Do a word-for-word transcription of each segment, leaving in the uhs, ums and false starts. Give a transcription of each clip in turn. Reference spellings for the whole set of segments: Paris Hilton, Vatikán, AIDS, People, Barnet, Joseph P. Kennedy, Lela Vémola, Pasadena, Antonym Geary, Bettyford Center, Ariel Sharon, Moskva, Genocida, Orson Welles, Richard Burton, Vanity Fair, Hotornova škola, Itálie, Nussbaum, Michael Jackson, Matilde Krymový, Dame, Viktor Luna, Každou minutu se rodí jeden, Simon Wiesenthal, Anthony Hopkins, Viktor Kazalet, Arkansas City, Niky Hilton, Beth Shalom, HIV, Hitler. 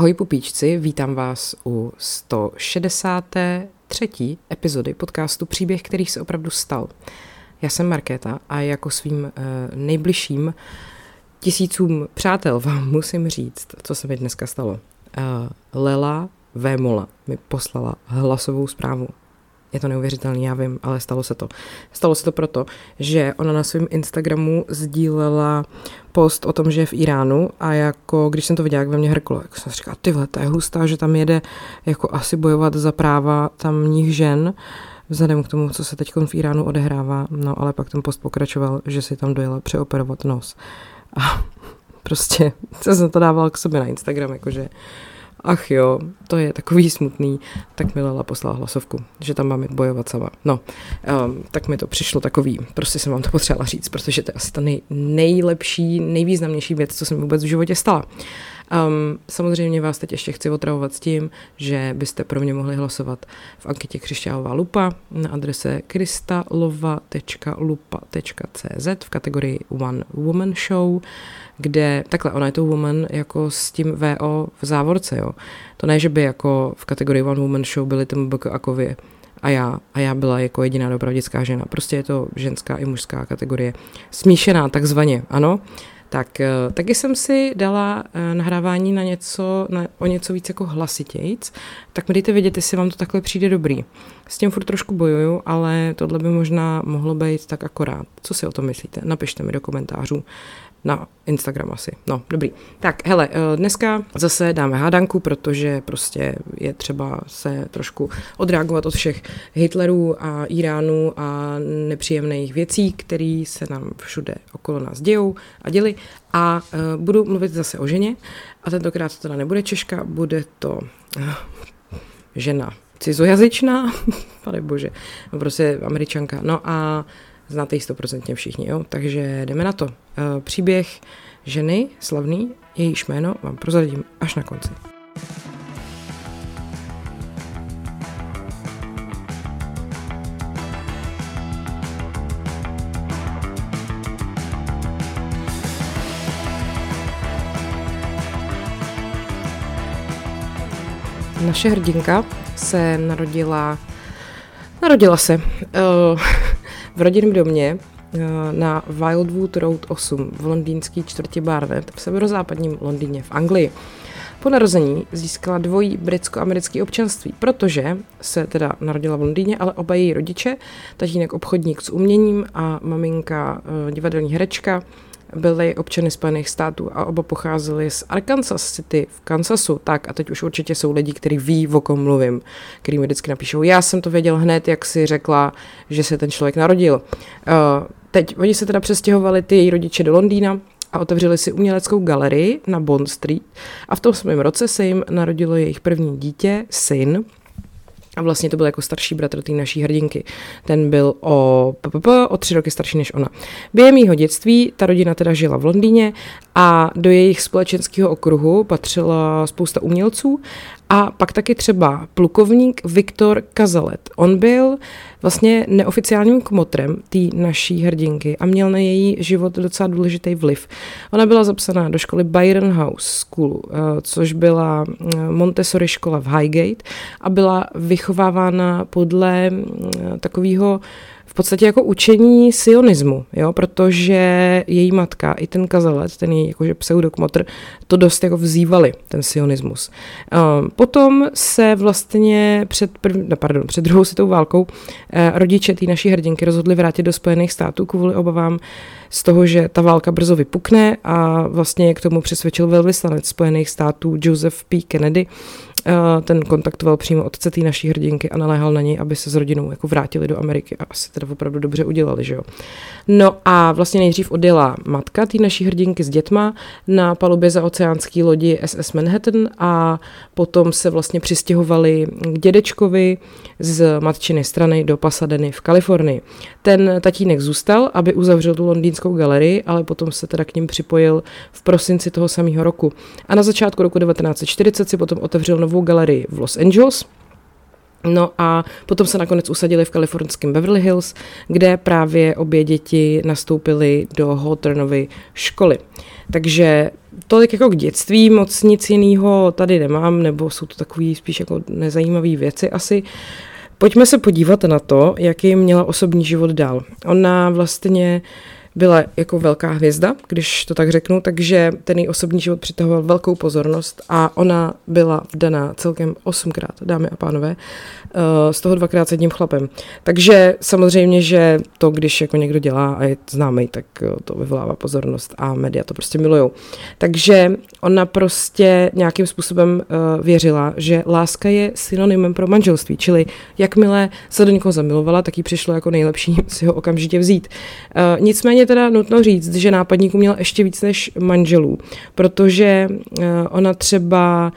Ahoj pupíčci, vítám vás u sto šedesáté třetí epizody podcastu Příběh, který se opravdu stal. Já jsem Markéta a jako svým nejbližším tisícům přátel vám musím říct, co se mi dneska stalo. Lela Vémola mi poslala hlasovou zprávu. Je to neuvěřitelný, já vím, ale stalo se to. Stalo se to proto, že ona na svém Instagramu sdílela post o tom, že je v Iránu a jako, když jsem to viděla, jak ve mně hrklo, jak jsem si říkala, tyhle, to je hustá, že tam jede jako asi bojovat za práva tamních žen, vzhledem k tomu, co se teď v Iránu odehrává, no ale pak ten post pokračoval, že si tam dojela přeoperovat nos. A prostě co jsem to dávala k sobě na Instagram, jakože ach jo, to je takový smutný, tak mi Lela poslala hlasovku, že tam mám jít bojovat sama. No, um, tak mi to přišlo takový, prostě jsem vám to potřebovala říct, protože to je asi ta nej, nejlepší, nejvýznamnější věc, co se mi vůbec v životě stala. Um, samozřejmě vás teď ještě chci otravovat s tím, že byste pro mě mohli hlasovat v anketě Křišťálová lupa na adrese kristalova tečka lupa tečka cé zet v kategorii One Woman Show, kde takhle ona je to woman jako s tím vé ó v závorce, jo. To ne, že by jako v kategorii One Woman Show byly tam bk a kově a já, a já byla jako jediná dopravdická žena. Prostě je to ženská i mužská kategorie. Smíšená takzvaně, ano. Tak taky jsem si dala nahrávání na něco, na, o něco víc jako hlasitějc, tak mi dejte vědět, jestli vám to takhle přijde dobrý. S tím furt trošku bojuju, ale tohle by možná mohlo být tak akorát. Co si o tom myslíte? Napište mi do komentářů na Instagram asi. No, dobrý. Tak, hele, dneska zase dáme hádanku, protože prostě je třeba se trošku odreagovat od všech Hitlerů a Iránů a nepříjemných věcí, které se nám všude okolo nás dějou a děli. A uh, budu mluvit zase o ženě a tentokrát to teda nebude Češka, bude to uh, žena cizojazyčná, pane bože, no prostě Američanka, no a znáte ji stoprocentně všichni, jo, takže jdeme na to. Uh, příběh ženy, slavný, jejíž jméno vám prozradím až na konci. Naše hrdinka se narodila, narodila se uh, v rodinném domě uh, na Wildwood Road osm v londýnské čtvrti Barnet v severozápadním Londýně v Anglii. Po narození získala dvojí britsko-americké občanství, protože se teda narodila v Londýně, ale oba její rodiče, tatínek obchodník s uměním a maminka uh, divadelní herečka, byli občany Spojených států a oba pocházeli z Arkansas City v Kansasu. Tak a teď už určitě jsou lidi, kteří ví, o kom mluvím, který mi vždycky napíšou. Já jsem to věděl hned, jak si řekla, že se ten člověk narodil. Uh, teď oni se teda přestěhovali, ty její rodiče, do Londýna a otevřeli si uměleckou galerii na Bond Street a v tom samém roce se jim narodilo jejich první dítě, syn. A vlastně to byl jako starší bratr té naší hrdinky. Ten byl o, ppp, o tři roky starší než ona. Během jeho dětství ta rodina teda žila v Londýně a do jejich společenského okruhu patřila spousta umělců a pak taky třeba plukovník Viktor Kazalet. On byl vlastně neoficiálním kmotrem té naší hrdinky a měl na její život docela důležitý vliv. Ona byla zapsaná do školy Byron House School, což byla Montessori škola v Highgate a byla vychovávána podle takového v podstatě jako učení sionismu, jo, protože její matka i ten Kazalet, ten její jakože pseudokmotr, to dost jako vzývali, ten sionismus. Um, potom se vlastně před, prv, ne, pardon, před druhou světovou válkou eh, rodiče té naší hrdinky rozhodli vrátit do Spojených států kvůli obavám z toho, že ta válka brzo vypukne a vlastně k tomu přesvědčil velvyslanec Spojených států Joseph P. Kennedy. Ten kontaktoval přímo otce té naší hrdinky a naléhal na něj, aby se s rodinou jako vrátili do Ameriky a asi teda opravdu dobře udělali, že jo. No a vlastně nejdřív odjela matka té naší hrdinky s dětma na palubě za oceánský lodi es es Manhattan a potom se vlastně přistěhovali k dědečkovi z matčiny strany do Pasadeny v Kalifornii. Ten tatínek zůstal, aby uzavřel tu londýnskou galerii, ale potom se teda k ním připojil v prosinci toho samého roku. A na začátku roku devatenáct set čtyřicet si potom otevřel novou galerii v Los Angeles No a potom se nakonec usadili v kalifornském Beverly Hills, kde právě obě děti nastoupily do Hotornovy školy. Takže tolik jako k dětství, moc nic jiného tady nemám, nebo jsou to takové spíš jako nezajímavé věci asi. Pojďme se podívat na to, jaký měla osobní život dál. Ona vlastně byla jako velká hvězda, když to tak řeknu, takže ten její osobní život přitahoval velkou pozornost a ona byla vdaná celkem osmkrát, dámy a pánové, z toho dvakrát s jedním chlapem. Takže samozřejmě, že to, když jako někdo dělá a je známý, tak to vyvolává pozornost a média to prostě milujou. Takže ona prostě nějakým způsobem věřila, že láska je synonymem pro manželství, čili jakmile se do někoho zamilovala, tak jí přišlo jako nejlepší si ho okamžitě vzít. Nicméně je teda nutno říct, že nápadníků měla ještě víc než manželů, protože ona třeba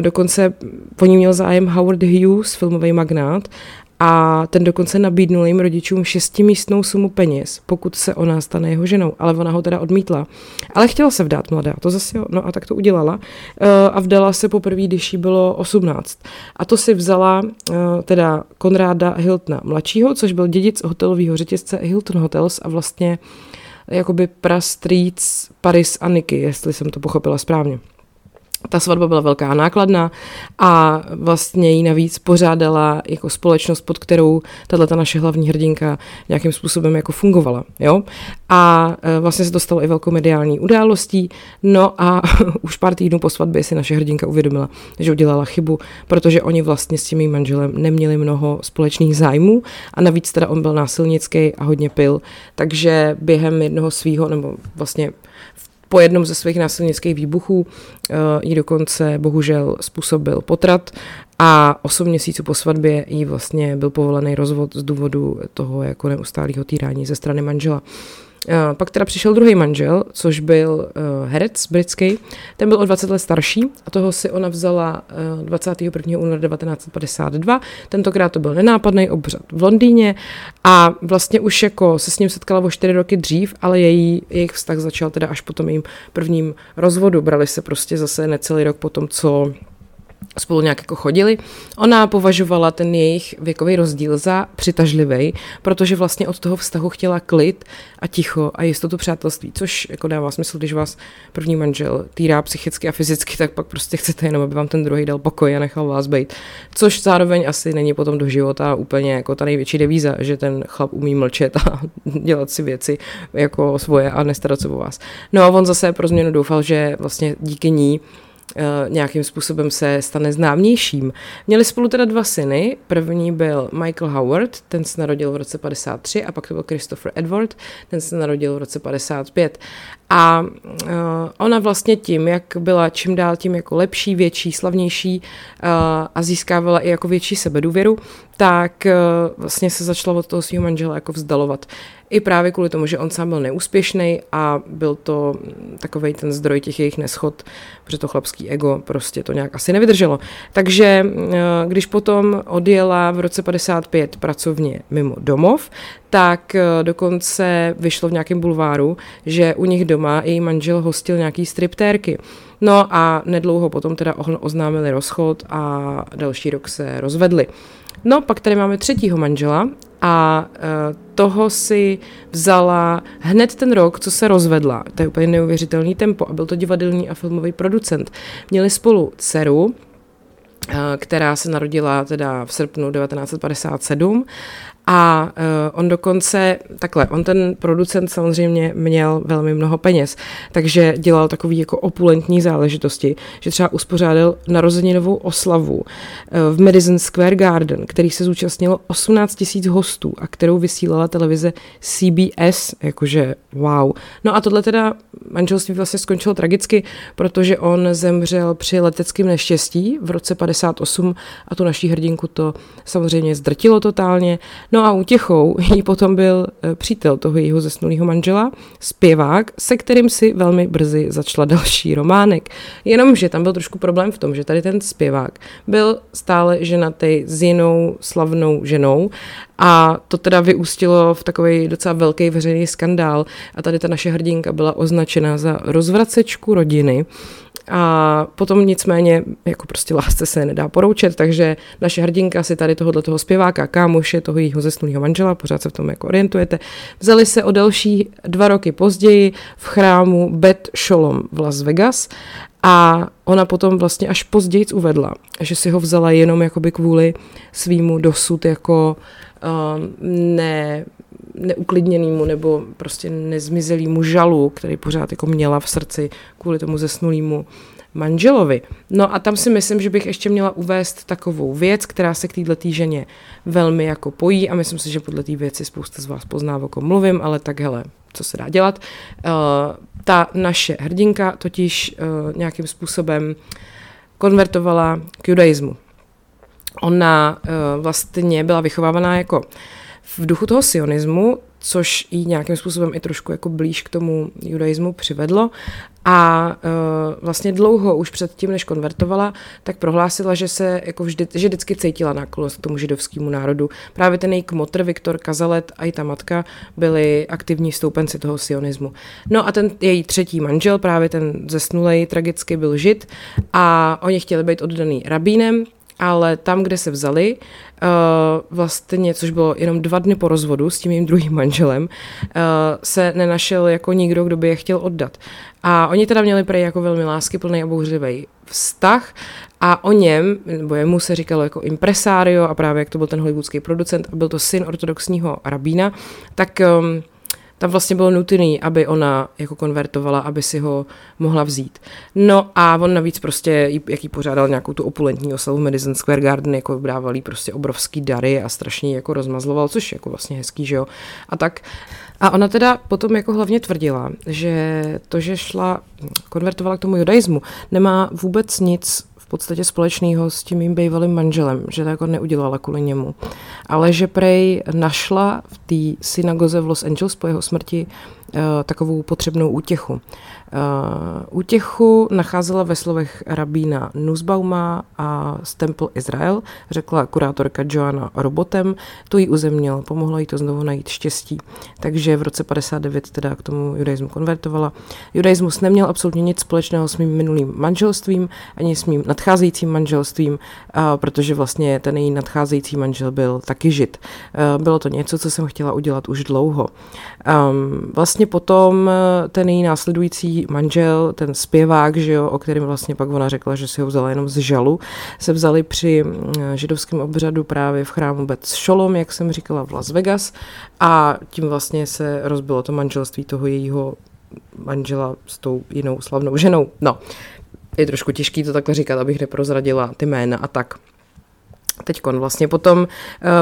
dokonce, po ní měl zájem Howard Hughes, filmový magnát, a ten dokonce nabídnul jim rodičům šestimístnou sumu peněz, pokud se ona stane jeho ženou, ale ona ho teda odmítla. Ale chtěla se vdát mladá, to zase jo, no a tak to udělala a vdala se poprvé, když jí bylo osmnáct. A to si vzala teda Konráda Hiltona mladšího, což byl dědic hotelového řetězce Hilton Hotels a vlastně jakoby prastrýc Paris a Niky, jestli jsem to pochopila správně. Ta svatba byla velká nákladná a vlastně ji navíc pořádala jako společnost, pod kterou tato naše hlavní hrdinka nějakým způsobem jako fungovala. Jo? A vlastně se to stalo i velkou mediální událostí. No a už pár týdnů po svatbě si naše hrdinka uvědomila, že udělala chybu, protože oni vlastně s tím jejím manželem neměli mnoho společných zájmů a navíc teda on byl násilnický a hodně pil. Takže během jednoho svýho, nebo vlastně po jednom ze svých násilnických výbuchů jí dokonce bohužel způsobil potrat a osm měsíců po svatbě jí vlastně byl povolený rozvod z důvodu toho jako neustálého týrání ze strany manžela. Pak teda přišel druhý manžel, což byl herec britský, ten byl o dvacet let starší a toho si ona vzala dvacátého prvního února devatenáct padesát dva, tentokrát to byl nenápadný obřad v Londýně a vlastně už jako se s ním setkala o čtyři roky dřív, ale její, jejich vztah začal teda až po tom jejím prvním rozvodu, brali se prostě zase necelý rok po tom, co spolu nějak jako chodili. Ona považovala ten jejich věkový rozdíl za přitažlivý, protože vlastně od toho vztahu chtěla klid a ticho a jistotu přátelství, což jako dává smysl, když vás první manžel týrá psychicky a fyzicky, tak pak prostě chcete jenom, aby vám ten druhý dal pokoj a nechal vás bejt. Což zároveň asi není potom do života úplně jako ta největší devíza, že ten chlap umí mlčet a dělat si věci jako svoje a nestarat se o vás. No a on zase pro změnu doufal, že vlastně díky ní nějakým způsobem se stane známějším. Měli spolu teda dva syny, první byl Michael Howard, ten se narodil v roce padesát tři a pak to byl Christopher Edward, ten se narodil v roce padesát pět. A ona vlastně tím, jak byla čím dál tím jako lepší, větší, slavnější a získávala i jako větší sebedůvěru, tak vlastně se začala od toho svého manžela jako vzdalovat. I právě kvůli tomu, že on sám byl neúspěšný a byl to takovej ten zdroj těch jejich neschod, protože to chlapský ego prostě to nějak asi nevydrželo. Takže když potom odjela v roce padesát pět pracovně mimo domov, tak dokonce vyšlo v nějakém bulváru, že u nich doma její manžel hostil nějaký striptérky. No a nedlouho potom teda oznámili rozchod a další rok se rozvedli. No, pak tady máme třetího manžela a toho si vzala hned ten rok, co se rozvedla. To je úplně neuvěřitelný tempo a byl to divadelní a filmový producent. Měli spolu dceru, která se narodila teda v srpnu devatenáct padesát sedm a on dokonce, takhle, on ten producent samozřejmě měl velmi mnoho peněz, takže dělal takový jako opulentní záležitosti, že třeba uspořádal narozeninovou oslavu v Madison Square Garden, který se zúčastnilo osmnáct tisíc hostů a kterou vysílala televize C B S, jakože wow. No a tohle teda manželství vlastně skončilo tragicky, protože on zemřel při leteckém neštěstí v roce padesát osm a tu naší hrdinku to samozřejmě zdrtilo totálně. No a útěchou jí potom byl přítel toho jejího zesnulého manžela, zpěvák, se kterým si velmi brzy začala další románek. Jenomže tam byl trošku problém v tom, že tady ten zpěvák byl stále ženatý s jinou slavnou ženou a to teda vyústilo v takový docela velký veřejný skandál a tady ta naše hrdinka byla označena za rozvracečku rodiny A potom nicméně, jako prostě lásce se nedá poroučet, takže naše hrdinka si tady tohoto zpěváka, kámoše, toho jejího zesnulého manžela, pořád se v tom jako orientujete, vzali se o další dva roky později v chrámu Beth Shalom v Las Vegas a ona potom vlastně až později uvedla, že si ho vzala jenom jakoby kvůli svýmu dosud jako um, ne... neuklidněnému nebo prostě nezmizelému žalu, který pořád jako měla v srdci kvůli tomu zesnulému manželovi. No a tam si myslím, že bych ještě měla uvést takovou věc, která se k této ženě velmi jako pojí a myslím si, že podle té věci spousta z vás pozná, o kom mluvím, ale tak hele, co se dá dělat. Uh, ta naše hrdinka totiž uh, nějakým způsobem konvertovala k judaismu. Ona uh, vlastně byla vychovávaná jako v duchu toho sionismu, což ji nějakým způsobem i trošku jako blíž k tomu judaismu přivedlo a e, vlastně dlouho už předtím, než konvertovala, tak prohlásila, že se jako vždy, že vždycky cítila náklonost k tomu židovskému národu. Právě ten její kmotr Viktor Kazalet a i ta matka byli aktivní stoupenci toho sionismu. No a ten její třetí manžel, právě ten zesnulej tragicky byl žid a oni chtěli být oddaný rabínem, ale tam, kde se vzali, vlastně, což bylo jenom dva dny po rozvodu s tím jejím druhým manželem, se nenašel jako nikdo, kdo by je chtěl oddat. A oni teda měli prej jako velmi láskyplný a bouřlivý vztah a o něm, nebo jemu se říkalo jako impresario a právě jak to byl ten hollywoodský producent a byl to syn ortodoxního rabína, tak tam vlastně bylo nutný, aby ona jako konvertovala, aby si ho mohla vzít. No a on navíc prostě, jak jí pořádal nějakou tu opulentní oslavu v Madison Square Garden, jako dával jí prostě obrovský dary a strašně jako rozmazloval, což je jako vlastně hezký, že jo. A tak. A ona teda potom jako hlavně tvrdila, že to, že šla, konvertovala k tomu judaismu, nemá vůbec nic v podstatě společného s tím mým bývalým manželem, že to jako neudělala kvůli němu. Ale že prej našla v té synagoze v Los Angeles po jeho smrti uh, takovou potřebnou útěchu. Uh, útěchu nacházela ve slovech rabína Nussbauma a z Temple Israel, řekla kurátorka Joanna Robotem, to jí uzemnilo, pomohlo jí to znovu najít štěstí. Takže v roce padesát devět teda k tomu judaismu konvertovala. Judaismus neměl absolutně nic společného s mým minulým manželstvím, ani s mým nadcházejícím manželstvím, protože vlastně ten její nadcházející manžel byl taky žid. Bylo to něco, co jsem chtěla udělat už dlouho. Vlastně potom ten její následující manžel, ten zpěvák, že jo, o kterém vlastně pak ona řekla, že si ho vzala jenom z žalu, se vzali při židovském obřadu právě v chrámu Beth Shalom, jak jsem říkala, v Las Vegas a tím vlastně se rozbilo to manželství toho jejího manžela s tou jinou slavnou ženou. No, je trošku těžký to takhle říkat, abych neprozradila ty jména a tak. Teďkon vlastně potom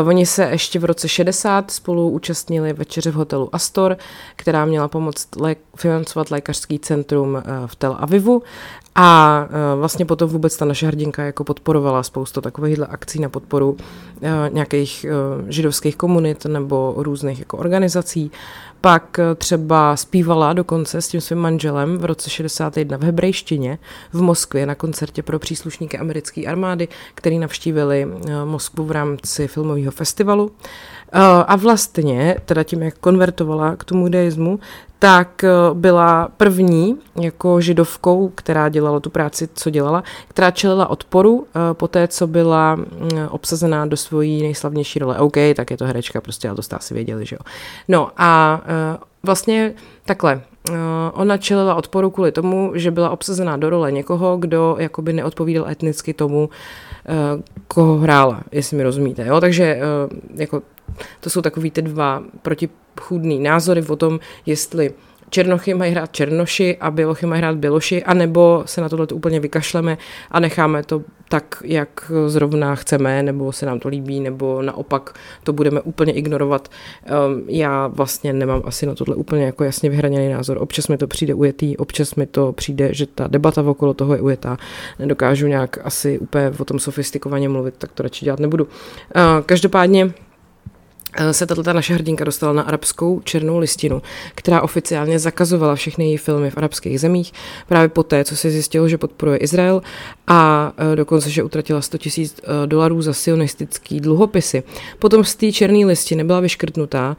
uh, oni se ještě v roce šedesát spolu účastnili večeře v hotelu Astor, která měla pomoct lé- financovat lékařský centrum uh, v Tel Avivu a uh, vlastně potom vůbec ta naše hrdinka jako podporovala spoustu takovýchhle akcí na podporu uh, nějakých uh, židovských komunit nebo různých jako organizací. Pak uh, třeba zpívala dokonce s tím svým manželem v roce šedesát jedna v hebrejštině v Moskvě na koncertě pro příslušníky americké armády, který navštívili Moskvu v rámci filmového festivalu. A vlastně, teda tím, jak konvertovala k tomu judaismu, tak byla první jako židovkou, která dělala tu práci, co dělala, která čelila odporu po té, co byla obsazená do svojí nejslavnější role. OK, tak je to herečka, prostě ale to jste asi věděli, že jo. No a vlastně takhle, ona čelila odporu kvůli tomu, že byla obsazená do role někoho, kdo jakoby neodpovídal etnicky tomu, koho hrála, jestli mi rozumíte. Jo? Takže jako, to jsou takový ty dva protichůdný názory o tom, jestli černochy mají hrát černoši a bělochy mají hrát běloši, anebo se na tohle úplně vykašleme a necháme to tak, jak zrovna chceme, nebo se nám to líbí, nebo naopak to budeme úplně ignorovat. Um, já vlastně nemám asi na tohle úplně jako jasně vyhraněný názor. Občas mi to přijde ujetý, občas mi to přijde, že ta debata okolo toho je ujetá. Nedokážu nějak asi úplně o tom sofistikovaně mluvit, tak to radši dělat nebudu. Uh, každopádně se tato naše hrdinka dostala na arabskou černou listinu, která oficiálně zakazovala všechny její filmy v arabských zemích, právě poté, co se zjistilo, že podporuje Izrael a dokonce, že utratila sto tisíc dolarů za sionistický dluhopisy. Potom z té černé listiny byla vyškrtnutá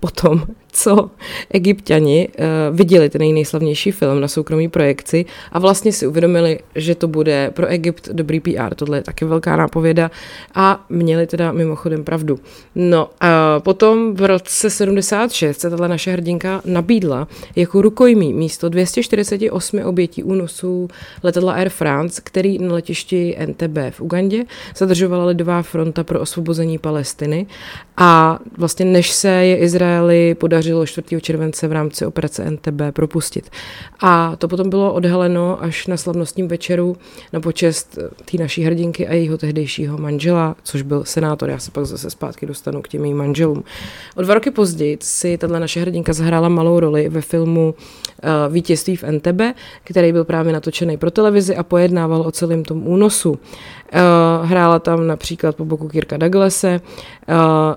potom, co Egypťani viděli ten její nejslavnější film na soukromý projekci a vlastně si uvědomili, že to bude pro Egypt dobrý P R. Tohle je taky velká nápověda a měli teda mimochodem pravdu. No a potom v roce sedmdesát šest se tato naše hrdinka nabídla jako rukojmí místo dvě stě čtyřicet osm obětí únosů letadla Air France, který na letišti Entebbe v Ugandě zadržovala Lidová fronta pro osvobození Palestiny a vlastně než se je Izraeli podařilo čtvrtého července v rámci operace Entebbe propustit. A to potom bylo odhaleno až na slavnostním večeru na počest té naší hrdinky a jejího tehdejšího manžela, což byl senátor. Já se pak zase zpátky dostanu k těm jejím manželům. O dva roky později si tato naše hrdinka zahrála malou roli ve filmu Vítězství v Entebbe, který byl právě natočený pro televizi a pojednával o celém tom únosu. Hrála tam například po boku Kirka Douglase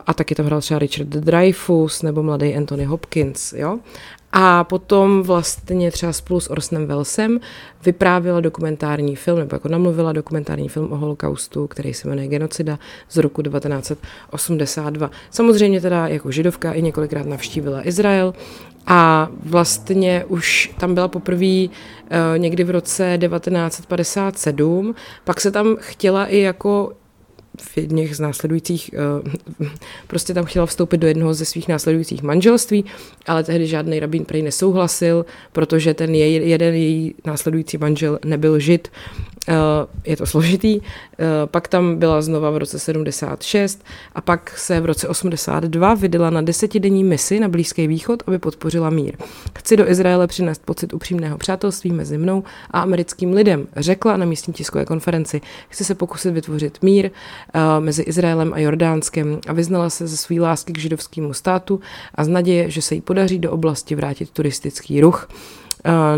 a taky tam hrál třeba Richard Dreyfuss nebo mladý Anthony Hopkins, jo? A potom vlastně třeba spolu s Orsonem Wellesem vyprávěla dokumentární film, nebo jako namluvila dokumentární film o holokaustu, který se jmenuje Genocida z roku devatenáct osmdesát dva. Samozřejmě teda jako židovka i několikrát navštívila Izrael a vlastně už tam byla poprvé někdy v roce devatenáct padesát sedm, pak se tam chtěla i jako v jedných z následujících, prostě tam chtěla vstoupit do jednoho ze svých následujících manželství, ale tehdy žádný rabín prej nesouhlasil, protože ten jej, jeden její následující manžel nebyl žid. Je to složitý. Pak tam byla znova v roce sedmdesát šest a pak se v roce osmdesát dva vydala na desetidenní misi na Blízký východ, aby podpořila mír. Chci do Izraele přinést pocit upřímného přátelství mezi mnou a americkým lidem, řekla na místní tiskové konferenci. Chci se pokusit vytvořit mír mezi Izraelem a Jordánskem a vyznala se ze své lásky k židovskému státu a z naděje, že se jí podaří do oblasti vrátit turistický ruch.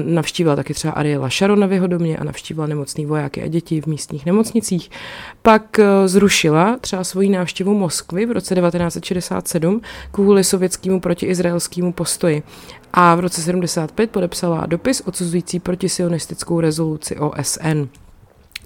Navštívila taky třeba Ariela Sharona v jeho domě a navštívila nemocný vojáky a děti v místních nemocnicích. Pak zrušila třeba svoji návštěvu Moskvy v roce devatenáct šedesát sedm kvůli sovětskému protiizraelskému postoji. A v roce sedmdesát pět podepsala dopis odsuzující protisionistickou rezoluci O S N.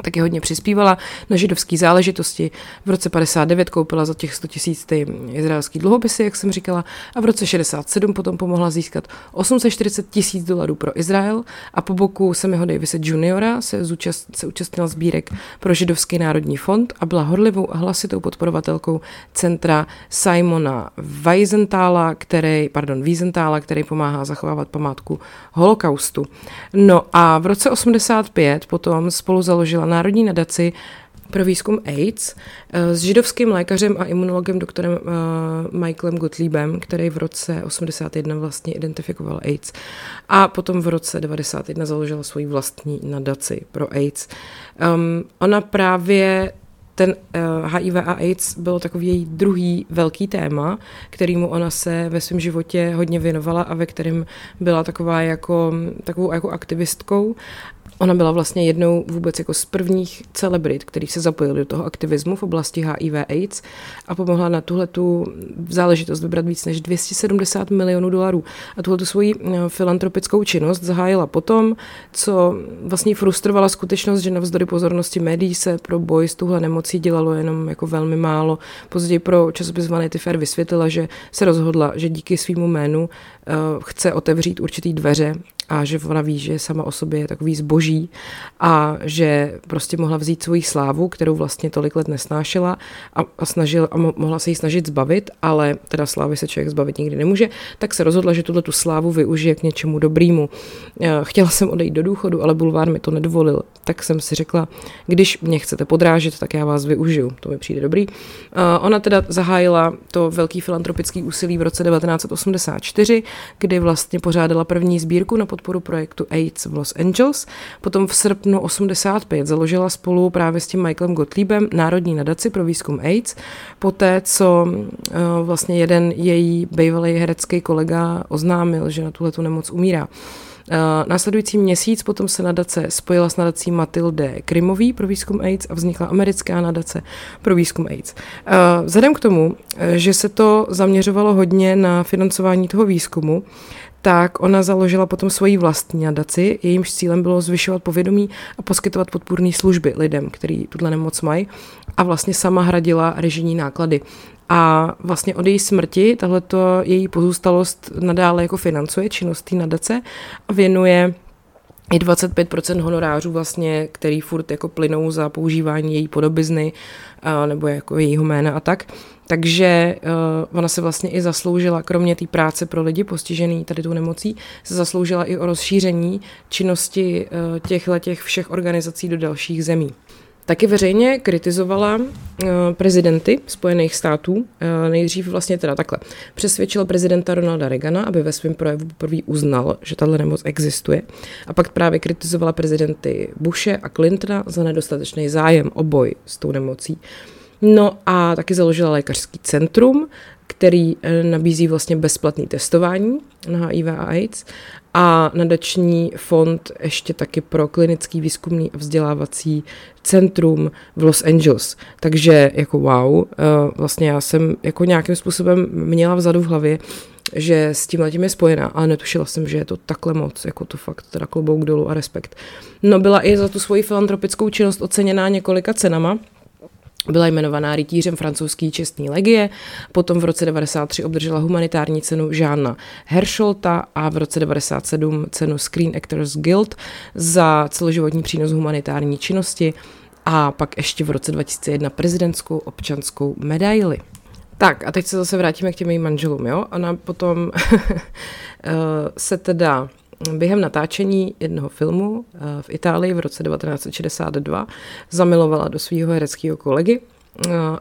Taky hodně přispívala na židovské záležitosti. V roce padesát devět koupila za těch sto tisíc ty izraelský dluhopisy, jak jsem říkala, a v roce šedesát sedm potom pomohla získat osm set čtyřicet tisíc dolarů pro Izrael a po boku Sammyho Davise juniora se, zúčast, se účastnila sbírek pro židovský národní fond a byla horlivou a hlasitou podporovatelkou centra Simona Wiesenthala, který, pardon, Wiesenthal, který pomáhá zachovávat památku holokaustu. No a v roce osmdesát pět potom spolu založila Národní nadaci pro výzkum AIDS s židovským lékařem a imunologem doktorem Michaelem Gottliebem, který v roce osmdesát jedna vlastně identifikoval AIDS. A potom v roce devadesát jedna založila svoji vlastní nadaci pro AIDS. Um, ona právě ten H I V a AIDS bylo takový její druhý velký téma, kterému ona se ve svém životě hodně věnovala a ve kterém byla taková jako, takovou jako aktivistkou. Ona byla vlastně jednou vůbec jako z prvních celebrit, který se zapojili do toho aktivismu v oblasti H I V AIDS a pomohla na tuhletu záležitost vybrat víc než dvě stě sedmdesát milionů dolarů. A tuhletu svoji filantropickou činnost zahájila potom, co vlastně frustrovala skutečnost, že navzdory pozornosti médií se pro boj s tuhle nemocí dělalo jenom jako velmi málo. Později pro časopis Vanity Fair vysvětlila, že se rozhodla, že díky svýmu jménu chce otevřít určitý dveře a že ona ví, že sama o sobě je takový zboží a že prostě mohla vzít svoji slávu, kterou vlastně tolik let nesnášela a, a, snažil, a mohla se jí snažit zbavit, ale teda slávy se člověk zbavit nikdy nemůže, tak se rozhodla, že tuto tu slávu využije k něčemu dobrýmu. Chtěla jsem odejít do důchodu, ale bulvár mi to nedovolil, tak jsem si řekla, když mě chcete podrážet, tak já vás využiju, to mi přijde dobrý. Ona teda zahájila to velký filantropický úsilí v roce devatenáct osmdesát čtyři, kdy vlastně pořádala první sbírku na podporu projektu AIDS v Los Angeles. Potom v srpnu osmdesát pět založila spolu právě s tím Michaelem Gottliebem Národní nadaci pro výzkum AIDS. Poté, co vlastně jeden její bývalý herecký kolega oznámil, že na tuhletu nemoc umírá. Následující měsíc potom se nadace spojila s nadací Matilde Krymový pro výzkum AIDS a vznikla americká nadace pro výzkum AIDS. Vzhledem k tomu, že se to zaměřovalo hodně na financování toho výzkumu, tak ona založila potom svoji vlastní nadaci, jejímž cílem bylo zvyšovat povědomí a poskytovat podpůrné služby lidem, kteří tuto nemoc mají, a vlastně sama hradila režijní náklady. A vlastně od její smrti tahleto její pozůstalost nadále jako financuje činnost té nadace a věnuje i dvacet pět procent honorářů vlastně, který furt jako plynou za používání její podobizny a, nebo jako jejího jména a tak. Takže uh, ona se vlastně i zasloužila, kromě té práce pro lidi postižený tady tou nemocí, se zasloužila i o rozšíření činnosti uh, těchhletěch všech organizací do dalších zemí. Taky veřejně kritizovala uh, prezidenty Spojených států, uh, nejdřív vlastně teda takhle. Přesvědčila prezidenta Ronalda Reagana, aby ve svém projevu poprvé uznal, že tato nemoc existuje. A pak právě kritizovala prezidenty Bushe a Clintona za nedostatečný zájem o boj s tou nemocí. No a taky založila lékařský centrum, který nabízí vlastně bezplatné testování na H I V a AIDS a nadační fond ještě taky pro klinický výzkumný a vzdělávací centrum v Los Angeles. Takže jako wow, vlastně já jsem jako nějakým způsobem měla vzadu v hlavě, že s tímhletím je spojená, ale netušila jsem, že je to takhle moc, jako to fakt teda klobouk dolů a respekt. No byla i za tu svoji filantropickou činnost oceněná několika cenama. Byla jmenovaná rytířem francouzské čestné legie, potom v roce devadesát tři obdržela humanitární cenu Žána Herschelta a v roce devadesát sedm cenu Screen Actors Guild za celoživotní přínos humanitární činnosti a pak ještě v roce dva tisíce jedna prezidentskou občanskou medaili. Tak a teď se zase vrátíme k těm jejím manželům, jo? Ona potom se teda... Během natáčení jednoho filmu v Itálii v roce devatenáct set šedesát dva zamilovala do svého hereckého kolegy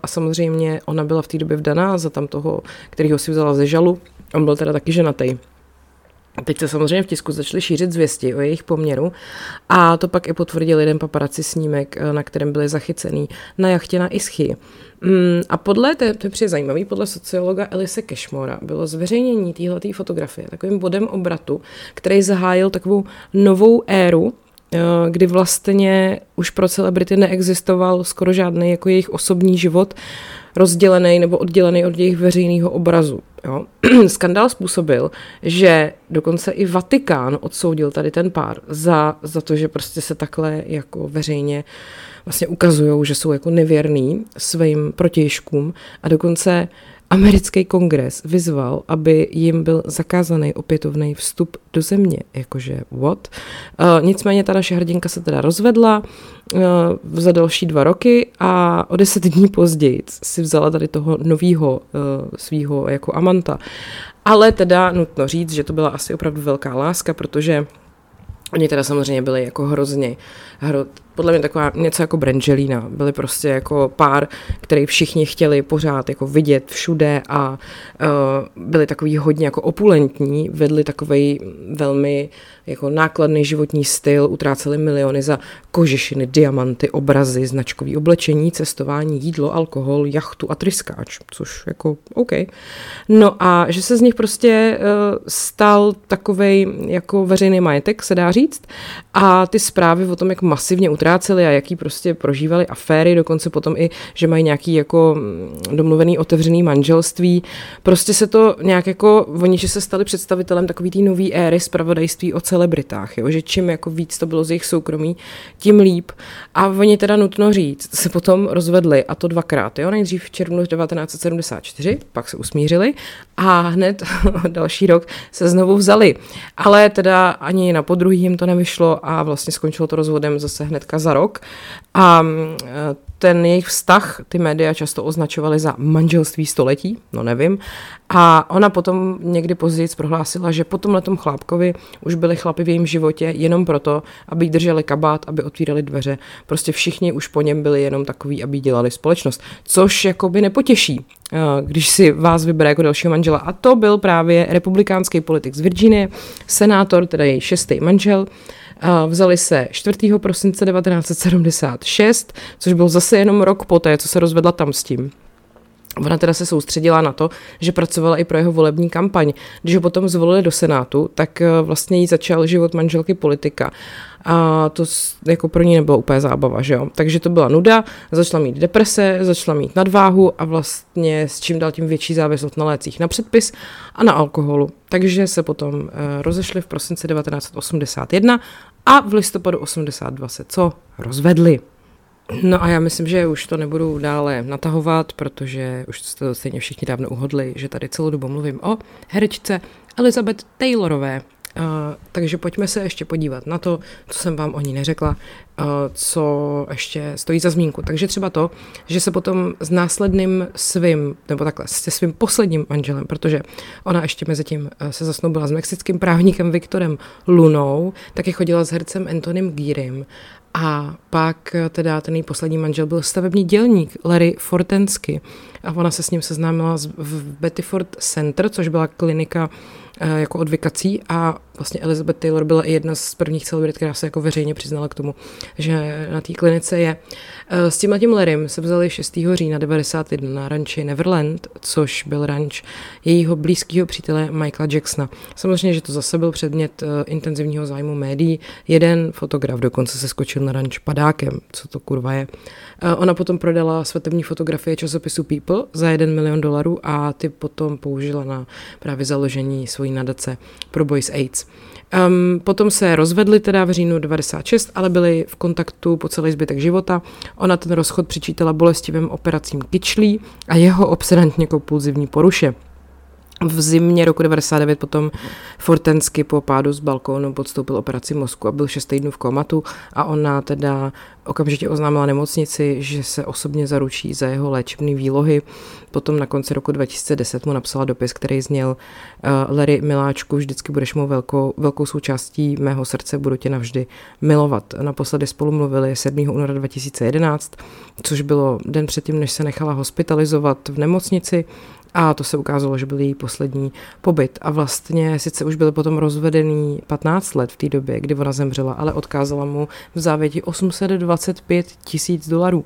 a samozřejmě ona byla v té době vdaná za tam toho, kterýho si vzala ze žalu. On byl teda taky ženatej. Teď se samozřejmě v tisku začaly šířit zvěsti o jejich poměru a to pak i potvrdil jeden paparazzi snímek, na kterém byli zachycený na jachtě na Ischii. A podle, to je, to je přijde zajímavý, podle sociologa Elise Cashmora bylo zveřejnění téhleté fotografie takovým bodem obratu, který zahájil takovou novou éru, kdy vlastně už pro celebrity neexistoval skoro žádný jako jejich osobní život rozdělený nebo oddělený od jejich veřejného obrazu. Jo. Skandál způsobil, že dokonce i Vatikán odsoudil tady ten pár za, za to, že prostě se takhle jako veřejně vlastně ukazujou, že jsou jako nevěrný svým protějškům a dokonce americký kongres vyzval, aby jim byl zakázaný opětovný vstup do země, jakože what. Uh, nicméně ta naše hrdinka se teda rozvedla uh, za další dva roky a o deset dní později si vzala tady toho novýho uh, svýho jako amanta. Ale teda nutno říct, že to byla asi opravdu velká láska, protože oni teda samozřejmě byli jako hrozně, hro, podle mě taková něco jako Brangelina, byli prostě jako pár, který všichni chtěli pořád jako vidět všude a uh, byli takový hodně jako opulentní, vedli takovej velmi jako nákladný životní styl, utráceli miliony za kožešiny, diamanty, obrazy, značkový oblečení, cestování, jídlo, alkohol, jachtu a tryskáč, což jako OK. No a že se z nich prostě uh, stal takovej jako veřejný majetek, se dá říct, a ty zprávy o tom, jak masivně utráceli a jaký prostě prožívali aféry, dokonce potom i, že mají nějaký jako domluvený otevřený manželství. Prostě se to nějak jako, oni, že se stali představitelem takový té nový éry zpravodajství o celebritách, jo? Že čím jako víc to bylo z jejich soukromí, tím líp. A oni teda nutno říct, se potom rozvedli a to dvakrát, jo? Nejdřív v červnu devatenáct set sedmdesát čtyři, pak se usmířili a hned další rok se znovu vzali. Ale teda ani na podruhý jim to nevyšlo a vlastně skončilo to rozvodem zase hnedka za rok. A ten jejich vztah, ty média často označovaly za manželství století, no nevím. A ona potom někdy později prohlásila, že po tomhletom chlápkovi už byli chlapi v jejím životě jenom proto, aby jí drželi kabát, aby otvírali dveře. Prostě všichni už po něm byli jenom takový, aby dělali společnost. Což jakoby nepotěší, když si vás vybere jako dalšího manžela. A to byl právě republikánský politik z Virginie, senátor, teda její šestý manžel. Vzali se čtvrtého prosince devatenáct set sedmdesát šest, což byl zase jenom rok poté, co se rozvedla tam s tím. Ona teda se soustředila na to, že pracovala i pro jeho volební kampaň. Když ho potom zvolili do Senátu, tak vlastně jí začal život manželky politika. A to jako pro ní nebyla úplně zábava, že jo. Takže to byla nuda, začala mít deprese, začala mít nadváhu a vlastně s čím dál tím větší závislost na lécích na předpis a na alkoholu. Takže se potom rozešli v prosinci devatenáct osmdesát jedna a v listopadu osmdesát dva se co? Rozvedli. No a já myslím, že už to nebudu dále natahovat, protože už jste to stejně všichni dávno uhodli, že tady celou dobu mluvím o herečce Elizabeth Taylorové. Uh, takže pojďme se ještě podívat na to, co jsem vám o ní neřekla, uh, co ještě stojí za zmínku. Takže třeba to, že se potom s následným svým, nebo takhle, se svým posledním manželem, protože ona ještě mezi tím uh, se zasnoubila s mexickým právníkem Viktorem Lunou, taky chodila s hercem Antonym Gearym a pak teda ten její poslední manžel byl stavební dělník Larry Fortensky a ona se s ním seznámila v Bettyford Center, což byla klinika jako odvykací a vlastně Elizabeth Taylor byla i jedna z prvních celebrit, která se jako veřejně přiznala k tomu, že na té klinice je. S tímhle tím Larrym se vzali šestého října devadesát jedna na ranči Neverland, což byl ranč jejího blízkého přítele Michaela Jacksona. Samozřejmě, že to zase byl předmět intenzivního zájmu médií. Jeden fotograf dokonce se skočil na ranč padákem, co to kurva je. Ona potom prodala svatební fotografie časopisu People za jeden milion dolarů a ty potom použila na právě založení svojí nadace pro boj s AIDS. Um, potom se rozvedli teda v říjnu devadesát šest, ale byli v kontaktu po celý zbytek života. Ona ten rozchod přičítala bolestivým operacím kyčlí a jeho obsedantně kompulzivní poruše. V zimě roku devadesát devět potom Fortensky po pádu z balkónu podstoupil operaci mozku a byl šest týdnů v komatu a ona teda okamžitě oznámila nemocnici, že se osobně zaručí za jeho léčebné výlohy. Potom na konci roku dva tisíce deset mu napsala dopis, který zněl: Larry, miláčku, vždycky budeš mou velkou, velkou součástí mého srdce, budu tě navždy milovat. Naposledy spolu mluvili sedmého února dva tisíce jedenáct, což bylo den předtím, než se nechala hospitalizovat v nemocnici. A to se ukázalo, že byl její poslední pobyt. A vlastně sice už byl potom rozvedený patnáct let v té době, kdy ona zemřela, ale odkázala mu v závěti osm set dvacet pět tisíc dolarů.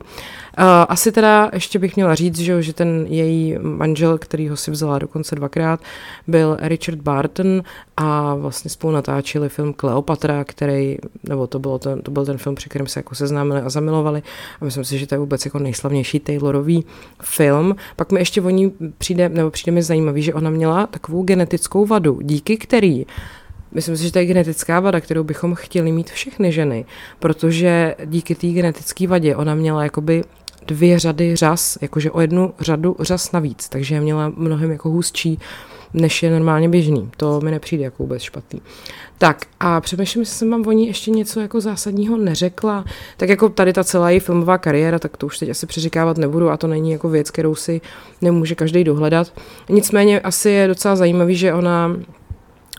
Asi teda ještě bych měla říct, že ten její manžel, kterýho si vzala dokonce dvakrát, byl Richard Barton a vlastně spolu natáčeli film Kleopatra, který, nebo to, bylo ten, to byl ten film, při kterém se jako seznámili a zamilovali. A myslím si, že to je vůbec jako nejslavnější Taylorový film. Pak mi ještě o ní přijde nebo přijde mi zajímavý, že ona měla takovou genetickou vadu, díky který, myslím si, že to je genetická vada, kterou bychom chtěli mít všechny ženy, protože díky té genetické vadě ona měla jakoby dvě řady řas, jakože o jednu řadu řas navíc, takže měla mnohem jako hustší, než je normálně běžný. To mi nepřijde jako vůbec špatný. Tak a přemýšlím, jestli jsem vám o ní ještě něco jako zásadního neřekla. Tak jako tady ta celá její filmová kariéra, tak to už teď asi přeříkávat nebudu a to není jako věc, kterou si nemůže každý dohledat. Nicméně asi je docela zajímavý, že ona...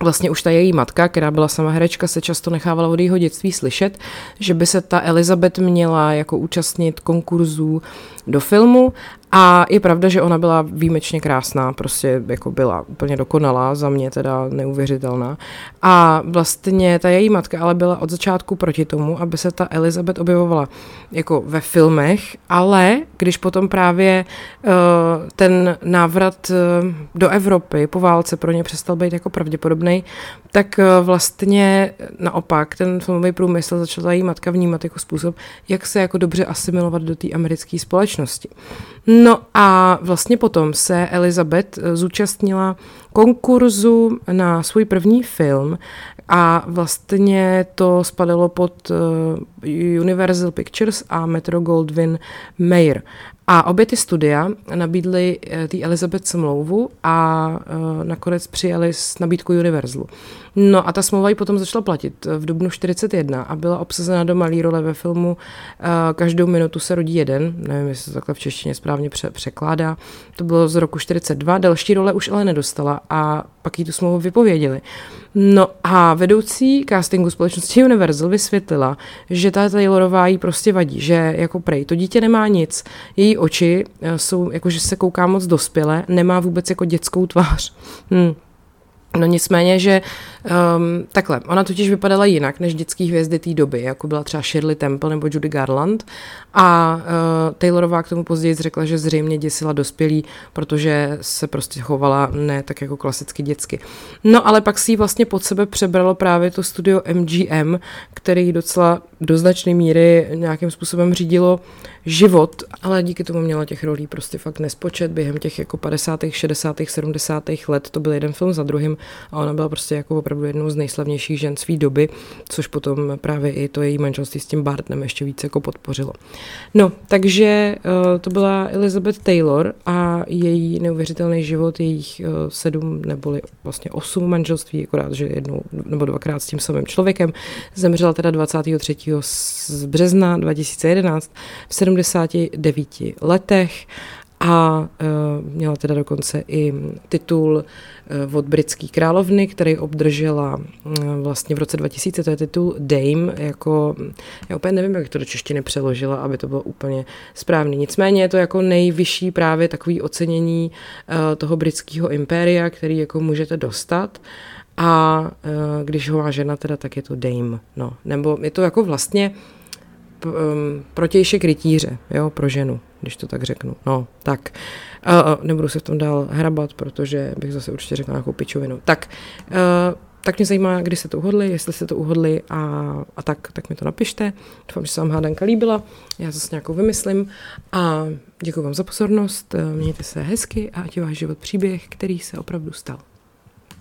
Vlastně už ta její matka, která byla sama herečka, se často nechávala od jejího dětství slyšet, že by se ta Elizabeth měla jako účastnit konkurzů do filmu a je pravda, že ona byla výjimečně krásná, prostě jako byla úplně dokonalá, za mě teda neuvěřitelná. A vlastně ta její matka ale byla od začátku proti tomu, aby se ta Elizabeth objevovala jako ve filmech, ale když potom právě uh, ten návrat uh, do Evropy po válce pro ně přestal být jako pravděpodobný, tak vlastně naopak ten filmový průmysl začala její matka vnímat jako způsob, jak se jako dobře asimilovat do té americké společnosti. No a vlastně potom se Elizabeth zúčastnila konkurzu na svůj první film a vlastně to spadalo pod Universal Pictures a Metro-Goldwyn-Mayer. A obě ty studia nabídly tý Elizabeth smlouvu a nakonec přijali s nabídku Universalu. No a ta smlouva ji potom začala platit v dubnu čtyřicet jedna a byla obsazena do malý role ve filmu Každou minutu se rodí jeden, nevím, jestli to takhle v češtině správně překládá, to bylo z roku čtyřicet dva, další role už ale nedostala a pak jí tu smlouvu vypověděli. No a vedoucí castingu společnosti Universal vysvětlila, že ta Taylorová jí prostě vadí, že jako prej, to dítě nemá nic, její oči jsou, jakože se kouká moc dospěle, nemá vůbec jako dětskou tvář. Hm. No nicméně, že Um, takhle, ona totiž vypadala jinak než dětský hvězdy té doby, jako byla třeba Shirley Temple nebo Judy Garland. A uh, Taylorová k tomu později řekla, že zřejmě děsila dospělí, protože se prostě chovala ne tak jako klasicky dětsky. No ale pak si ji vlastně pod sebe přebralo právě to studio M G M, který docela do značné míry nějakým způsobem řídilo život, ale díky tomu měla těch rolí prostě fakt nespočet. Během těch jako padesátých, šedesátých, sedmdesátých let to byl jeden film za druhým a ona byla prostě jako opravdu jednou z nejslavnějších žen své doby, což potom právě i to její manželství s tím Bartnem ještě víc jako podpořilo. No, takže to byla Elizabeth Taylor a její neuvěřitelný život, jejich sedm neboli vlastně osm manželství, akorát, že jednou nebo dvakrát s tím samým člověkem. Zemřela teda dvacátého třetího března dva tisíce jedenáct v sedmdesáti devíti letech a uh, měla teda dokonce i titul uh, od britské královny, který obdržela uh, vlastně v roce dva tisíce, to je titul Dame, jako, já úplně nevím, jak to do češtiny přeložila, aby to bylo úplně správný. Nicméně je to jako nejvyšší právě takový ocenění uh, toho britského impéria, který jako můžete dostat. A uh, když ho má žena, teda, tak je to Dame. No. Nebo je to jako vlastně p- um, protějšek rytíře, jo, pro ženu, když to tak řeknu. No, tak. Uh, nebudu se v tom dál hrabat, protože bych zase určitě řekla nějakou pičovinu. Tak, uh, tak mě zajímá, kdy se to uhodli, jestli se to uhodli a, a tak, tak mi to napište. Doufám, že se vám hádanka líbila. Já zase nějakou vymyslím. A děkuji vám za pozornost, mějte se hezky a ať je váš život příběh, který se opravdu stal.